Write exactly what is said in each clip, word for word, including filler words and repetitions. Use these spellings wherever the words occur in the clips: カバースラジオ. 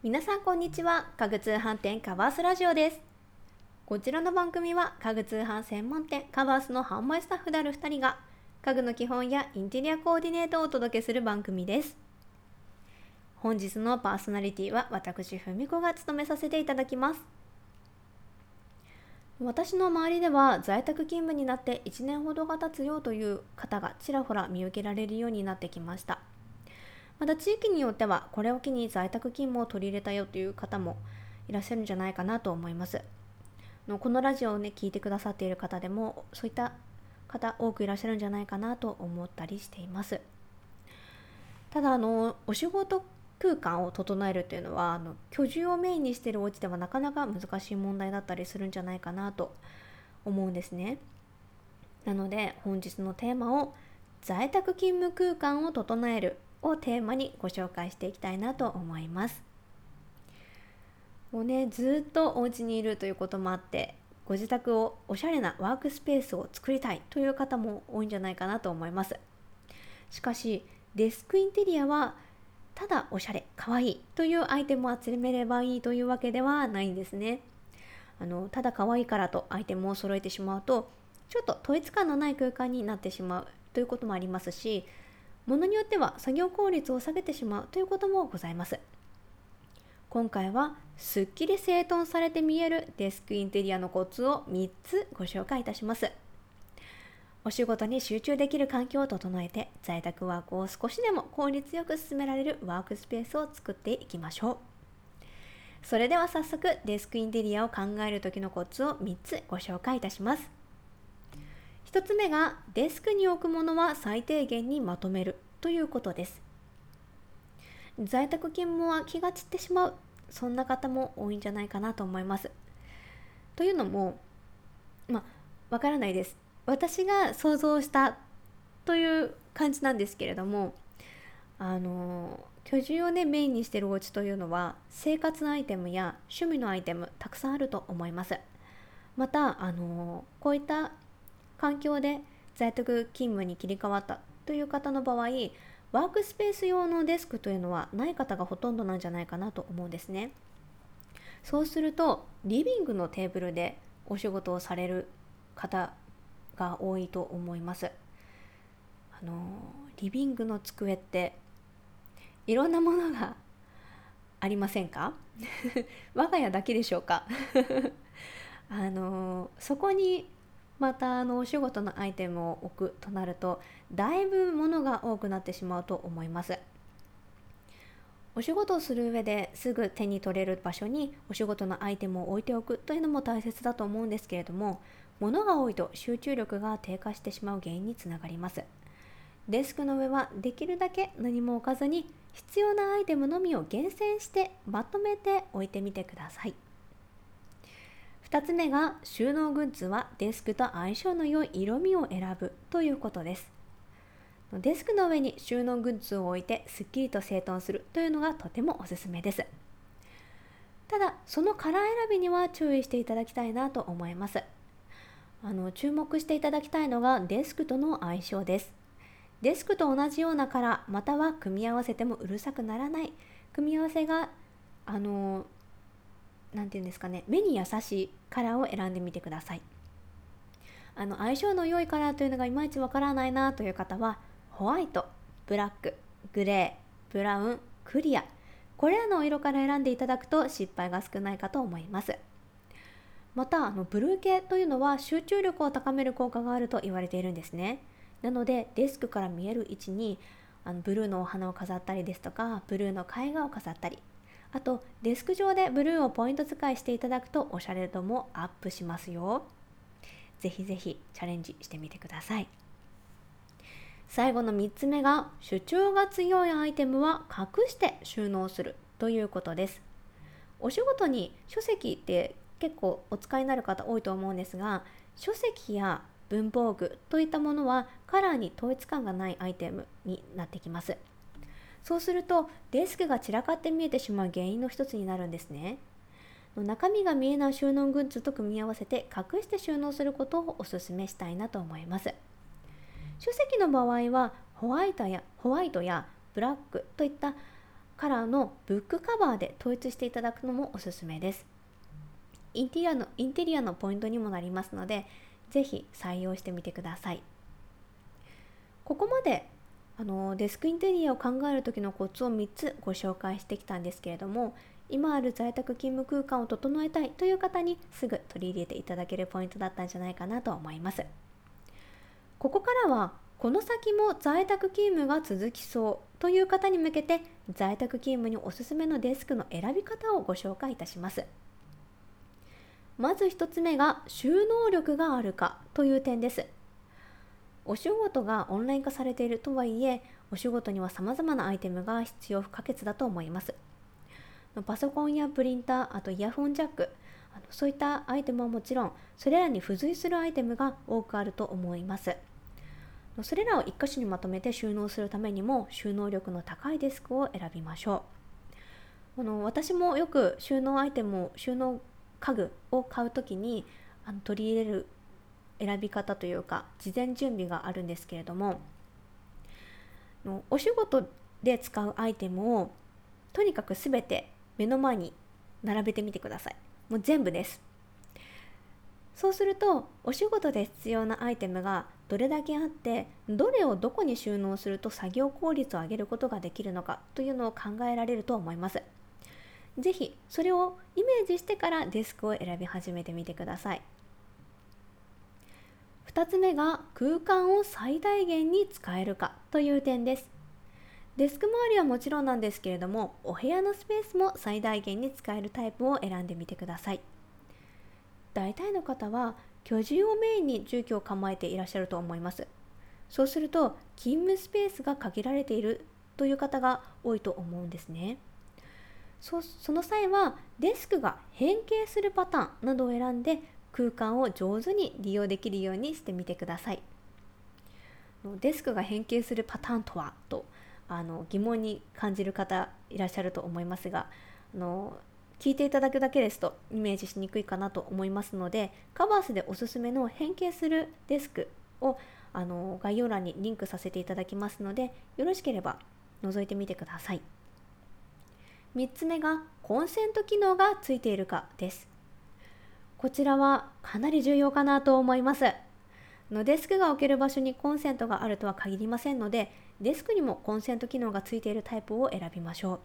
皆さんこんにちは。家具通販店カバースラジオです。こちらの番組は家具通販専門店カバースの販売スタッフであるふたりが家具の基本やインテリアコーディネートをお届けする番組です。本日のパーソナリティは私ふみこが務めさせていただきます。私の周りでは在宅勤務になっていちねんほどが経つよという方がちらほら見受けられるようになってきました。また地域によってはこれを機に在宅勤務を取り入れたよという方もいらっしゃるんじゃないかなと思います。このラジオをね聞いてくださっている方でもそういった方多くいらっしゃるんじゃないかなと思ったりしています。ただあのお仕事空間を整えるというのはあの居住をメインにしているお家ではなかなか難しい問題だったりするんじゃないかなと思うんですね。なので本日のテーマを在宅勤務空間を整えるをテーマにご紹介していきたいなと思います。もうね、ずっとお家にいるということもあって、ご自宅をおしゃれなワークスペースを作りたいという方も多いんじゃないかなと思います。しかし、デスクインテリアはただおしゃれ、かわいいというアイテムを集めればいいというわけではないんですね。あの、ただかわいいからとアイテムを揃えてしまうと、ちょっと統一感のない空間になってしまうということもありますし、ものによっては作業効率を下げてしまうということもございます。今回はすっきり整頓されて見えるデスクインテリアのコツをみっつご紹介いたします。お仕事に集中できる環境を整えて在宅ワークを少しでも効率よく進められるワークスペースを作っていきましょう。それでは早速デスクインテリアを考える時のコツをみっつご紹介いたします。ひとつめがデスクに置くものは最低限にまとめるということです。在宅勤務は気が散ってしまう、そんな方も多いんじゃないかなと思います。というのも、まあ、わからないです。私が想像したという感じなんですけれども、あの居住をねメインにしているお家というのは生活アイテムや趣味のアイテムたくさんあると思います。またあのこういった環境で在宅勤務に切り替わったという方の場合、ワークスペース用のデスクというのはない方がほとんどなんじゃないかなと思うんですね。そうするとリビングのテーブルでお仕事をされる方が多いと思います。あのリビングの机っていろんなものがありませんか？我が家だけでしょうか？あのそこにまたあのお仕事のアイテムを置くとなるとだいぶ物が多くなってしまうと思います。お仕事をする上ですぐ手に取れる場所にお仕事のアイテムを置いておくというのも大切だと思うんですけれども、物が多いと集中力が低下してしまう原因につながります。デスクの上はできるだけ何も置かずに必要なアイテムのみを厳選してまとめて置いてみてください。ふたつめが収納グッズはデスクと相性の良い色味を選ぶということです。デスクの上に収納グッズを置いてすっきりと整頓するというのがとてもおすすめです。ただそのカラー選びには注意していただきたいなと思います。あの注目していただきたいのがデスクとの相性です。デスクと同じようなカラーまたは組み合わせてもうるさくならない組み合わせがあのなんていうんですかね、目に優しいカラーを選んでみてください。あの相性の良いカラーというのがいまいちわからないなという方はホワイト、ブラック、グレー、ブラウン、クリア、これらの色から選んでいただくと失敗が少ないかと思います。またあのブルー系というのは集中力を高める効果があると言われているんですね。なのでデスクから見える位置にあのブルーのお花を飾ったりですとかブルーの絵画を飾ったり、あとデスク上でブルーをポイント使いしていただくとおしゃれ度もアップしますよ。ぜひぜひチャレンジしてみてください。最後のみっつめが主張が強いアイテムは隠して収納するということです。お仕事に書籍って結構お使いになる方多いと思うんですが、書籍や文房具といったものはカラーに統一感がないアイテムになってきます。そうするとデスクが散らかって見えてしまう原因の一つになるんですね。中身が見えない収納グッズと組み合わせて隠して収納することをおすすめしたいなと思います。書籍の場合はホワイトや、ホワイトやブラックといったカラーのブックカバーで統一していただくのもおすすめです。インテリアの、インテリアのポイントにもなりますので、ぜひ採用してみてください。ここまであのデスクインテリアを考える時のコツをみっつご紹介してきたんですけれども、今ある在宅勤務空間を整えたいという方にすぐ取り入れていただけるポイントだったんじゃないかなと思います。ここからはこの先も在宅勤務が続きそうという方に向けて、在宅勤務におすすめのデスクの選び方をご紹介いたします。まずひとつめが収納力があるかという点です。お仕事がオンライン化されているとはいえ、お仕事には様々なアイテムが必要不可欠だと思います。パソコンやプリンター、あとイヤホンジャック、そういったアイテムはもちろん、それらに付随するアイテムが多くあると思います。それらを一箇所にまとめて収納するためにも、収納力の高いデスクを選びましょう。あの私もよく収納アイテムを、収納家具を買うときにあの取り入れる選び方というか、事前準備があるんですけれども、お仕事で使うアイテムをとにかくすべて目の前に並べてみてください。もう全部です。そうすると、お仕事で必要なアイテムがどれだけあって、どれをどこに収納すると作業効率を上げることができるのかというのを考えられると思います。ぜひそれをイメージしてからデスクを選び始めてみてください。ふたつめが空間を最大限に使えるかという点です。デスク周りはもちろんなんですけれども、お部屋のスペースも最大限に使えるタイプを選んでみてください。大体の方は居住をメインに住居を構えていらっしゃると思います。そうすると勤務スペースが限られているという方が多いと思うんですね。そ, その際はデスクが変形するパターンなどを選んで、空間を上手に利用できるようにしてみてください。デスクが変形するパターンとはとあの疑問に感じる方いらっしゃると思いますが、あの聞いていただくだけですとイメージしにくいかなと思いますので、カバースでおすすめの変形するデスクをあの概要欄にリンクさせていただきますので、よろしければ覗いてみてください。みっつめがコンセント機能がついているかです。こちらはかなり重要かなと思います。デスクが置ける場所にコンセントがあるとは限りませんので、デスクにもコンセント機能がついているタイプを選びましょ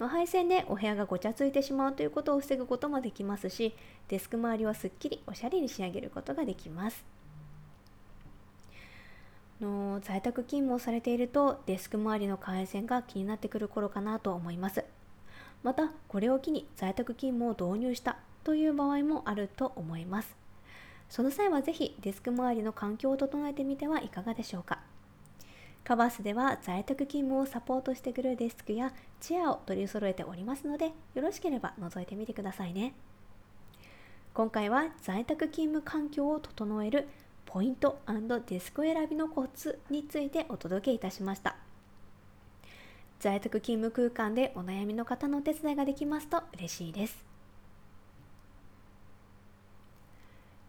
う。配線でお部屋がごちゃついてしまうということを防ぐこともできますし、デスク周りをすっきりおしゃれに仕上げることができます。の在宅勤務をされていると、デスク周りの回線が気になってくる頃かなと思います。またこれを機に在宅勤務を導入したという場合もあると思います。その際はぜひデスク周りの環境を整えてみてはいかがでしょうか。カバースでは在宅勤務をサポートしてくれるデスクやチェアを取り揃えておりますので、よろしければ覗いてみてくださいね。今回は在宅勤務環境を整えるポイント&デスク選びのコツについてお届けいたしました。在宅勤務空間でお悩みの方のお手伝いができますと嬉しいです。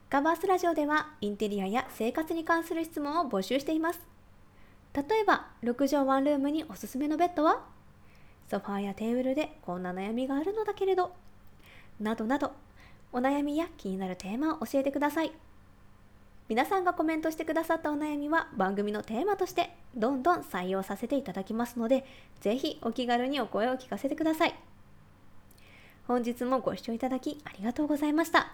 カバースラジオではインテリアや生活に関する質問を募集しています。例えばろくじょうワンルームにおすすめのベッドは、ソファやテーブルでこんな悩みがあるのだけれど、などなどお悩みや気になるテーマを教えてください。皆さんがコメントしてくださったお悩みは番組のテーマとしてどんどん採用させていただきますので、ぜひお気軽にお声を聞かせてください。本日もご視聴いただきありがとうございました。